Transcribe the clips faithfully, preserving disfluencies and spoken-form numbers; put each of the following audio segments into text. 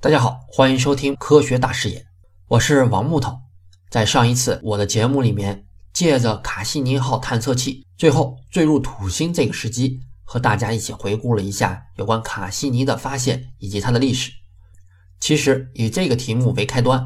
大家好，欢迎收听科学大视野，我是王木头。在上一次我的节目里面，借着卡西尼号探测器最后坠入土星这个时机，和大家一起回顾了一下有关卡西尼的发现以及它的历史。其实以这个题目为开端，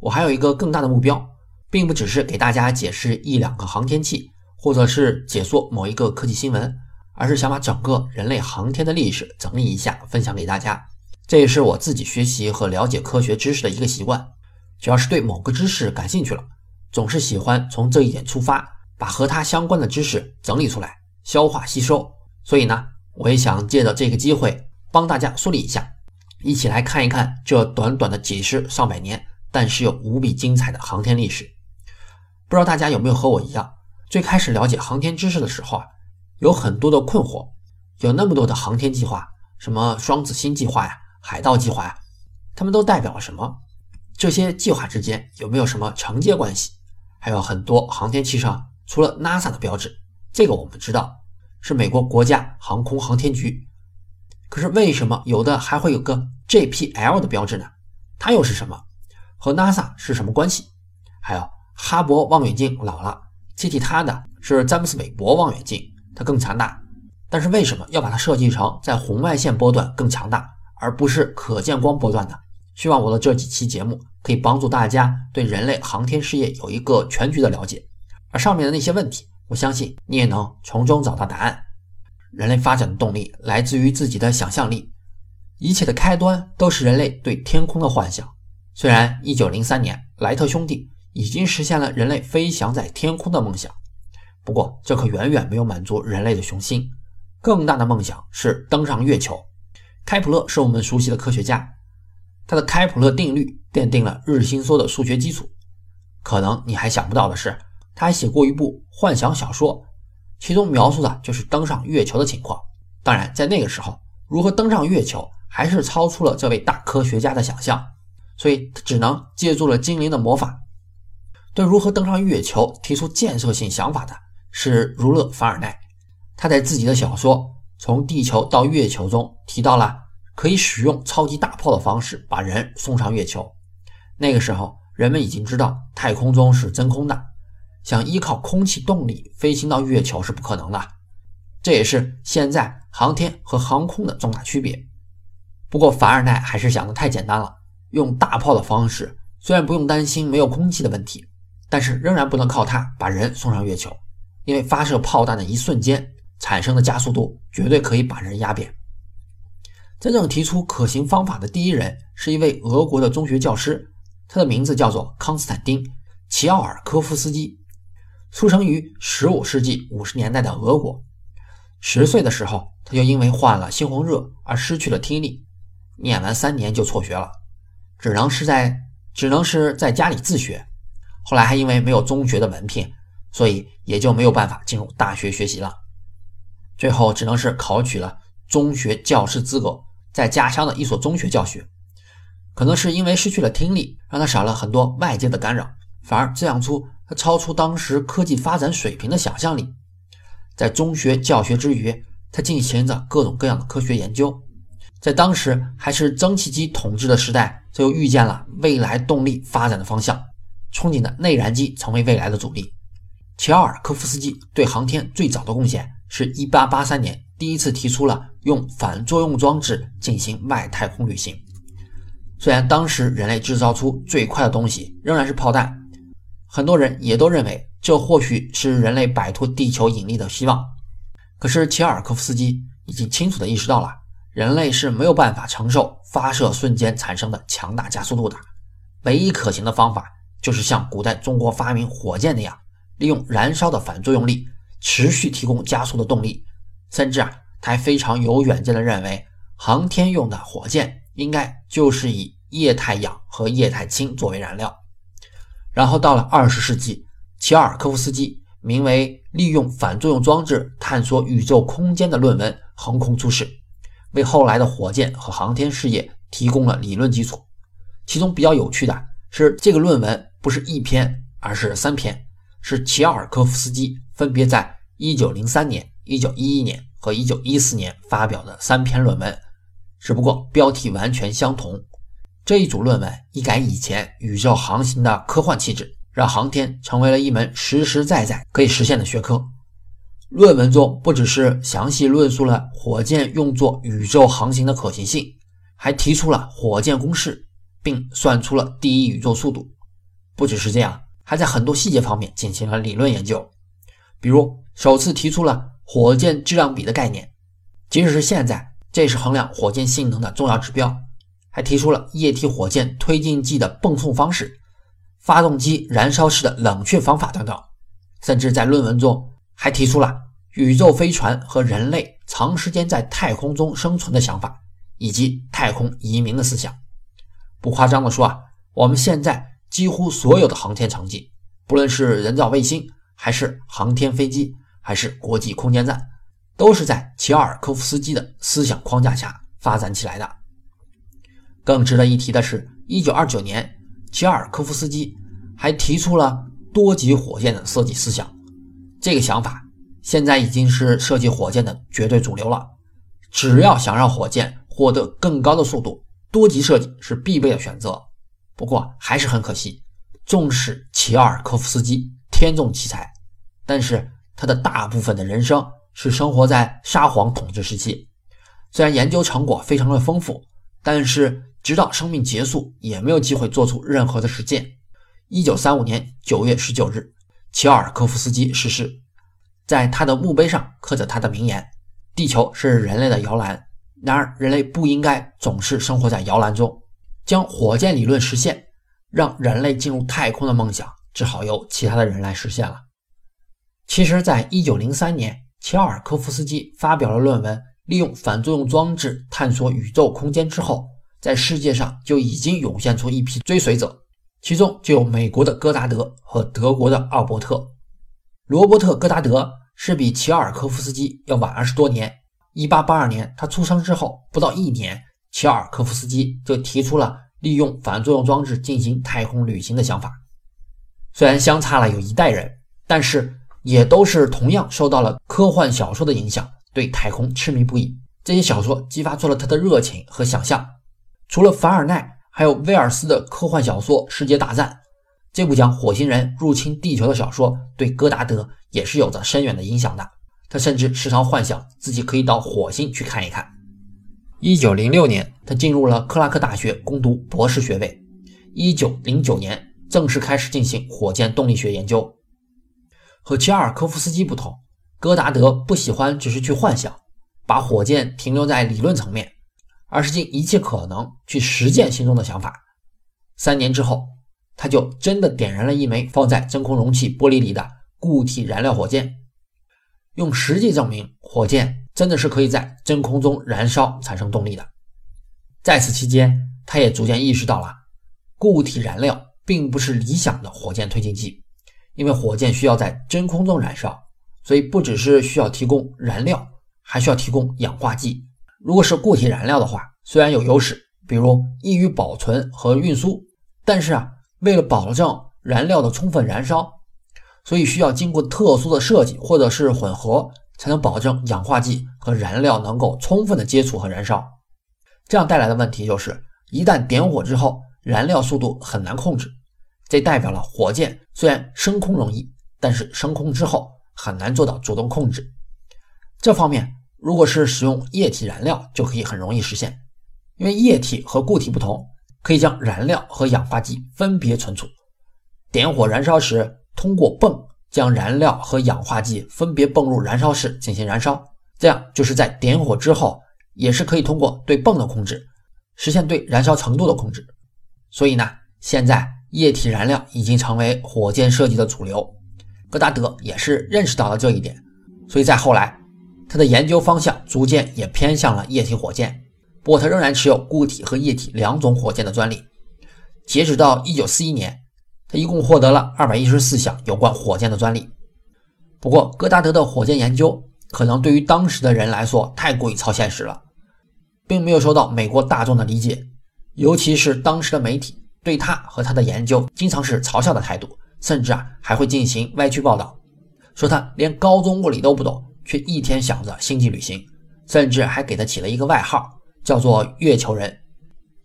我还有一个更大的目标，并不只是给大家解释一两个航天器，或者是解说某一个科技新闻，而是想把整个人类航天的历史整理一下，分享给大家。这也是我自己学习和了解科学知识的一个习惯，只要是对某个知识感兴趣了，总是喜欢从这一点出发，把和它相关的知识整理出来，消化吸收。所以呢，我也想借着这个机会帮大家梳理一下，一起来看一看这短短的几十上百年，但是又无比精彩的航天历史。不知道大家有没有和我一样，最开始了解航天知识的时候啊，有很多的困惑，有那么多的航天计划，什么双子星计划呀、海盗计划呀，他们都代表了什么？这些计划之间有没有什么承接关系？还有很多航天器上除了 NASA 的标志，这个我们知道是美国国家航空航天局，可是为什么有的还会有个 J P L 的标志呢？它又是什么？和 NASA 是什么关系？还有哈勃望远镜老了，接替它的是詹姆斯韦伯望远镜，它更强大，但是为什么要把它设计成在红外线波段更强大，而不是可见光波段呢？希望我的这几期节目可以帮助大家对人类航天事业有一个全局的了解，而上面的那些问题，我相信你也能从中找到答案。人类发展的动力来自于自己的想象力，一切的开端都是人类对天空的幻想。虽然一九零三年莱特兄弟已经实现了人类飞翔在天空的梦想，不过这可远远没有满足人类的雄心，更大的梦想是登上月球。开普勒是我们熟悉的科学家，他的开普勒定律奠定了日心说的数学基础。可能你还想不到的是，他还写过一部幻想小说，其中描述的就是登上月球的情况。当然在那个时候，如何登上月球还是超出了这位大科学家的想象，所以他只能借助了精灵的魔法。对如何登上月球提出建设性想法的是儒勒·凡尔奈，他在自己的小说从地球到月球中提到了可以使用超级大炮的方式把人送上月球。那个时候人们已经知道太空中是真空的，想依靠空气动力飞行到月球是不可能的，这也是现在航天和航空的重大区别。不过凡尔奈还是想得太简单了，用大炮的方式虽然不用担心没有空气的问题，但是仍然不能靠它把人送上月球，因为发射炮弹的一瞬间产生的加速度绝对可以把人压扁。真正提出可行方法的第一人是一位俄国的中学教师，他的名字叫做康斯坦丁·齐奥尔科夫斯基，出生于十五世纪五十年代的俄国。十岁的时候，他就因为患了猩红热而失去了听力，念完三年就辍学了，只能是在只能是在家里自学。后来还因为没有中学的文凭，所以也就没有办法进入大学学习了，最后只能是考取了中学教师资格，在家乡的一所中学教学。可能是因为失去了听力，让他少了很多外界的干扰，反而滋养出他超出当时科技发展水平的想象力。在中学教学之余，他进行着各种各样的科学研究。在当时还是蒸汽机统治的时代，这又预见了未来动力发展的方向，憧憬的内燃机成为未来的主力。齐奥尔科夫斯基对航天最早的贡献是一八八三年第一次提出了用反作用装置进行外太空旅行。虽然当时人类制造出最快的东西仍然是炮弹，很多人也都认为这或许是人类摆脱地球引力的希望，可是齐奥尔科夫斯基已经清楚地意识到了人类是没有办法承受发射瞬间产生的强大加速度的，唯一可行的方法就是像古代中国发明火箭那样，利用燃烧的反作用力持续提供加速的动力。甚至啊，他还非常有远见地认为航天用的火箭应该就是以液态氧和液态氢作为燃料。然后到了二十世纪，齐奥尔科夫斯基名为利用反作用装置探索宇宙空间的论文横空出世，为后来的火箭和航天事业提供了理论基础。其中比较有趣的是，这个论文不是一篇，而是三篇，是齐奥尔科夫斯基分别在一九零三年、一九一一年和一九一四年发表的三篇论文，只不过标题完全相同，这一组论文一改以前宇宙航行的科幻气质，让航天成为了一门实实在在可以实现的学科。论文中不只是详细论述了火箭用作宇宙航行的可行性，还提出了火箭公式，并算出了第一宇宙速度。不只是这样，还在很多细节方面进行了理论研究，比如首次提出了火箭质量比的概念，即使是现在，这是衡量火箭性能的重要指标。还提出了液体火箭推进剂的泵送方式、发动机燃烧室的冷却方法等等，甚至在论文中还提出了宇宙飞船和人类长时间在太空中生存的想法，以及太空移民的思想。不夸张的说啊，我们现在几乎所有的航天成绩，不论是人造卫星，还是航天飞机，还是国际空间站，都是在齐奥尔科夫斯基的思想框架下发展起来的。更值得一提的是，一九二九年，齐奥尔科夫斯基还提出了多级火箭的设计思想。这个想法现在已经是设计火箭的绝对主流了。只要想让火箭获得更高的速度，多级设计是必备的选择。不过还是很可惜，纵使齐奥尔科夫斯基天纵奇才，但是他的大部分的人生是生活在沙皇统治时期。虽然研究成果非常的丰富，但是直到生命结束也没有机会做出任何的实践。一九三五年九月十九日，齐奥尔科夫斯基逝世，在他的墓碑上刻着他的名言：地球是人类的摇篮，然而人类不应该总是生活在摇篮中，将火箭理论实现，让人类进入太空的梦想只好由其他的人来实现了。其实在一九零三年，齐奥尔科夫斯基发表了论文，利用反作用装置探索宇宙空间之后，在世界上就已经涌现出一批追随者，其中就有美国的戈达德和德国的奥伯特。罗伯特·戈达德是比齐奥尔科夫斯基要晚二十多年。一八八二年他出生之后不到一年，齐奥尔科夫斯基就提出了利用反作用装置进行太空旅行的想法。虽然相差了有一代人，但是也都是同样受到了科幻小说的影响，对太空痴迷不已。这些小说激发出了他的热情和想象。除了凡尔奈，还有威尔斯的科幻小说《世界大战》，这部讲火星人入侵地球的小说对戈达德也是有着深远的影响的。他甚至时常幻想自己可以到火星去看一看。一九零六年，他进入了克拉克大学攻读博士学位。一九零九年，正式开始进行火箭动力学研究。和齐奥尔科夫斯基不同，戈达德不喜欢只是去幻想，把火箭停留在理论层面，而是尽一切可能去实践心中的想法。三年之后，他就真的点燃了一枚放在真空容器玻璃里的固体燃料火箭，用实际证明火箭真的是可以在真空中燃烧产生动力的。在此期间，他也逐渐意识到了固体燃料并不是理想的火箭推进剂，因为火箭需要在真空中燃烧，所以不只是需要提供燃料，还需要提供氧化剂。如果是固体燃料的话，虽然有优势，比如易于保存和运输，但是啊，为了保证燃料的充分燃烧，所以需要经过特殊的设计或者是混合，才能保证氧化剂和燃料能够充分的接触和燃烧。这样带来的问题就是，一旦点火之后，燃料速度很难控制。这代表了火箭虽然升空容易，但是升空之后很难做到主动控制。这方面如果是使用液体燃料就可以很容易实现，因为液体和固体不同，可以将燃料和氧化剂分别存储。点火燃烧时，通过泵将燃料和氧化剂分别泵入燃烧室进行燃烧，这样就是在点火之后也是可以通过对泵的控制实现对燃烧程度的控制。所以呢，现在液体燃料已经成为火箭设计的主流，戈达德也是认识到了这一点，所以在后来他的研究方向逐渐也偏向了液体火箭。不过他仍然持有固体和液体两种火箭的专利。截止到一九四一年，他一共获得了二百一十四项有关火箭的专利。不过戈达德的火箭研究可能对于当时的人来说太过于超现实了，并没有受到美国大众的理解，尤其是当时的媒体对他和他的研究经常是嘲笑的态度，甚至啊还会进行歪曲报道，说他连高中物理都不懂，却一天想着星际旅行，甚至还给他起了一个外号，叫做月球人。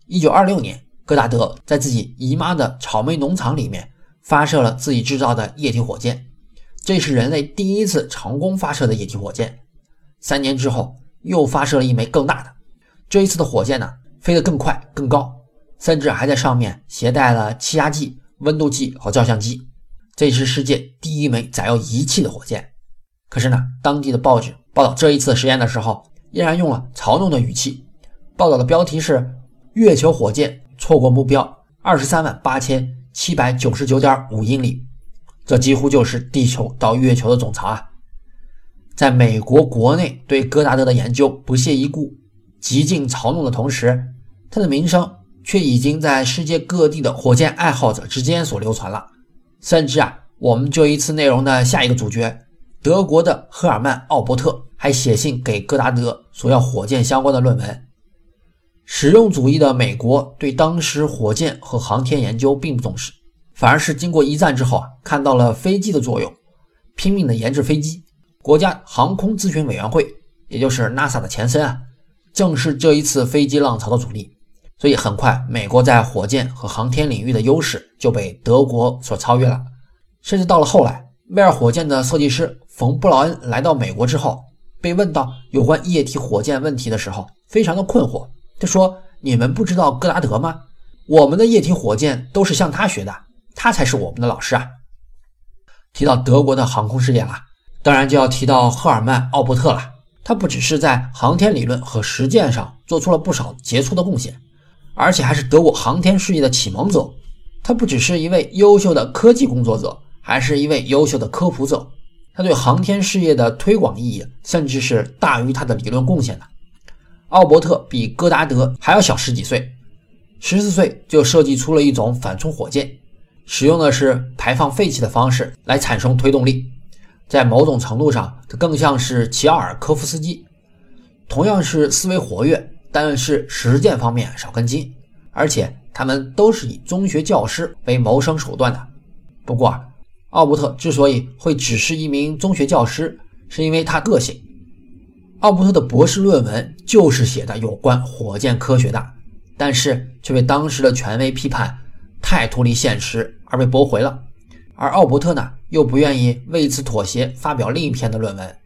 一九二六年，戈达德在自己姨妈的草莓农场里面发射了自己制造的液体火箭，这是人类第一次成功发射的液体火箭。三年之后又发射了一枚更大的，这一次的火箭呢飞得更快更高，甚至还在上面携带了气压计、温度计和照相机。这是世界第一枚载有仪器的火箭。可是呢，当地的报纸报道这一次实验的时候依然用了嘲弄的语气，报道的标题是月球火箭错过目标 二十三万八千七百九十九点五英里，这几乎就是地球到月球的总长啊！在美国国内对戈达德的研究不屑一顾、极尽嘲弄的同时，他的名声却已经在世界各地的火箭爱好者之间所流传了。甚至啊，我们这一次内容的下一个主角德国的赫尔曼·奥伯特还写信给戈达德索要火箭相关的论文。实用主义的美国对当时火箭和航天研究并不重视，反而是经过一战之后啊，看到了飞机的作用，拼命的研制飞机。国家航空咨询委员会，也就是 NASA 的前身啊，正是这一次飞机浪潮的主力。所以很快美国在火箭和航天领域的优势就被德国所超越了。甚至到了后来，威尔火箭的设计师冯布劳恩来到美国之后，被问到有关液体火箭问题的时候非常的困惑，他说，你们不知道戈达德吗？我们的液体火箭都是向他学的，他才是我们的老师啊。提到德国的航空事业了，当然就要提到赫尔曼·奥伯特了。他不只是在航天理论和实践上做出了不少杰出的贡献，而且还是德国航天事业的启蒙者。他不只是一位优秀的科技工作者，还是一位优秀的科普者。他对航天事业的推广意义甚至是大于他的理论贡献的。奥伯特比戈达德还要小十几岁，十四岁就设计出了一种反冲火箭，使用的是排放废气的方式来产生推动力。在某种程度上，这更像是齐奥尔科夫斯基，同样是思维活跃，但是实践方面少根筋，而且他们都是以中学教师为谋生手段的。不过啊，奥伯特之所以会只是一名中学教师，是因为他个性。奥伯特的博士论文就是写的有关火箭科学的，但是却被当时的权威批判太脱离现实而被驳回了。而奥伯特呢，又不愿意为此妥协，发表另一篇的论文，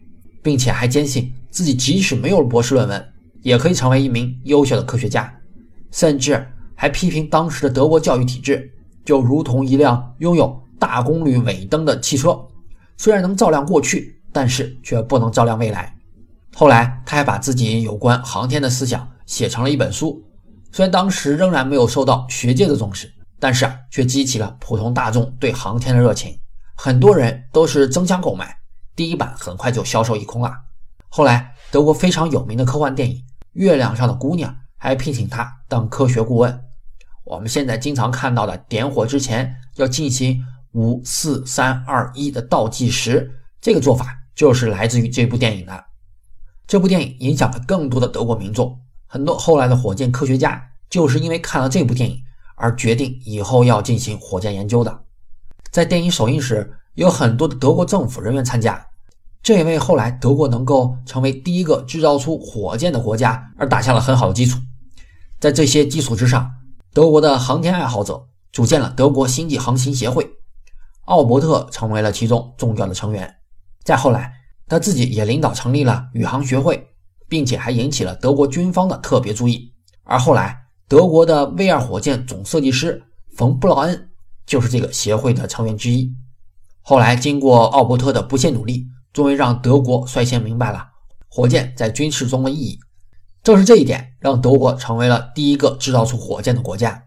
并且还坚信自己即使没有博士论文也可以成为一名优秀的科学家，甚至还批评当时的德国教育体制就如同一辆拥有大功率尾灯的汽车，虽然能照亮过去，但是却不能照亮未来。后来他还把自己有关航天的思想写成了一本书，虽然当时仍然没有受到学界的重视，但是啊，却激起了普通大众对航天的热情，很多人都是争相购买，第一版很快就销售一空了。后来德国非常有名的科幻电影《月亮上的姑娘》还聘请他当科学顾问。我们现在经常看到的点火之前要进行五、四、三、二、一的倒计时，这个做法就是来自于这部电影的。这部电影影响了更多的德国民众，很多后来的火箭科学家就是因为看了这部电影而决定以后要进行火箭研究的。在电影首映时，有很多的德国政府人员参加，这也为后来德国能够成为第一个制造出火箭的国家而打下了很好的基础。在这些基础之上，德国的航天爱好者组建了德国星际航行协会，奥伯特成为了其中重要的成员。再后来他自己也领导成立了宇航学会，并且还引起了德国军方的特别注意。而后来德国的 V 二 火箭总设计师冯布劳恩就是这个协会的成员之一。后来经过奥伯特的不懈努力，终于让德国率先明白了火箭在军事中的意义。正是这一点让德国成为了第一个制造出火箭的国家。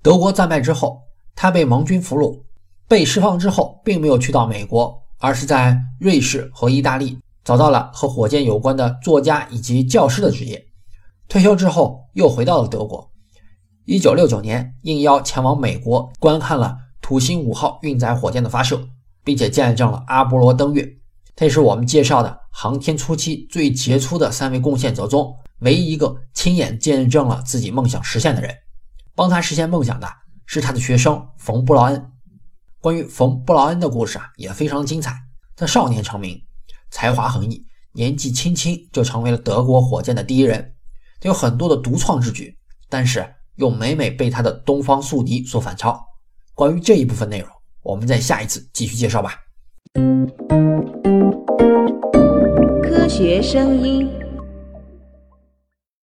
德国战败之后，他被盟军俘虏，被释放之后并没有去到美国，而是在瑞士和意大利找到了和火箭有关的作家以及教师的职业。退休之后又回到了德国，一九六九年应邀前往美国观看了土星五号运载火箭的发射，并且见证了阿波罗登月。这是我们介绍的航天初期最杰出的三位贡献者中唯一一个亲眼见证了自己梦想实现的人。帮他实现梦想的是他的学生冯布劳恩。关于冯布劳恩的故事啊，也非常精彩。他少年成名，才华横溢，年纪轻轻就成为了德国火箭的第一人。他有很多的独创之举，但是又每每被他的东方宿敌所反超。关于这一部分内容，我们在下一次继续介绍吧。科学声音。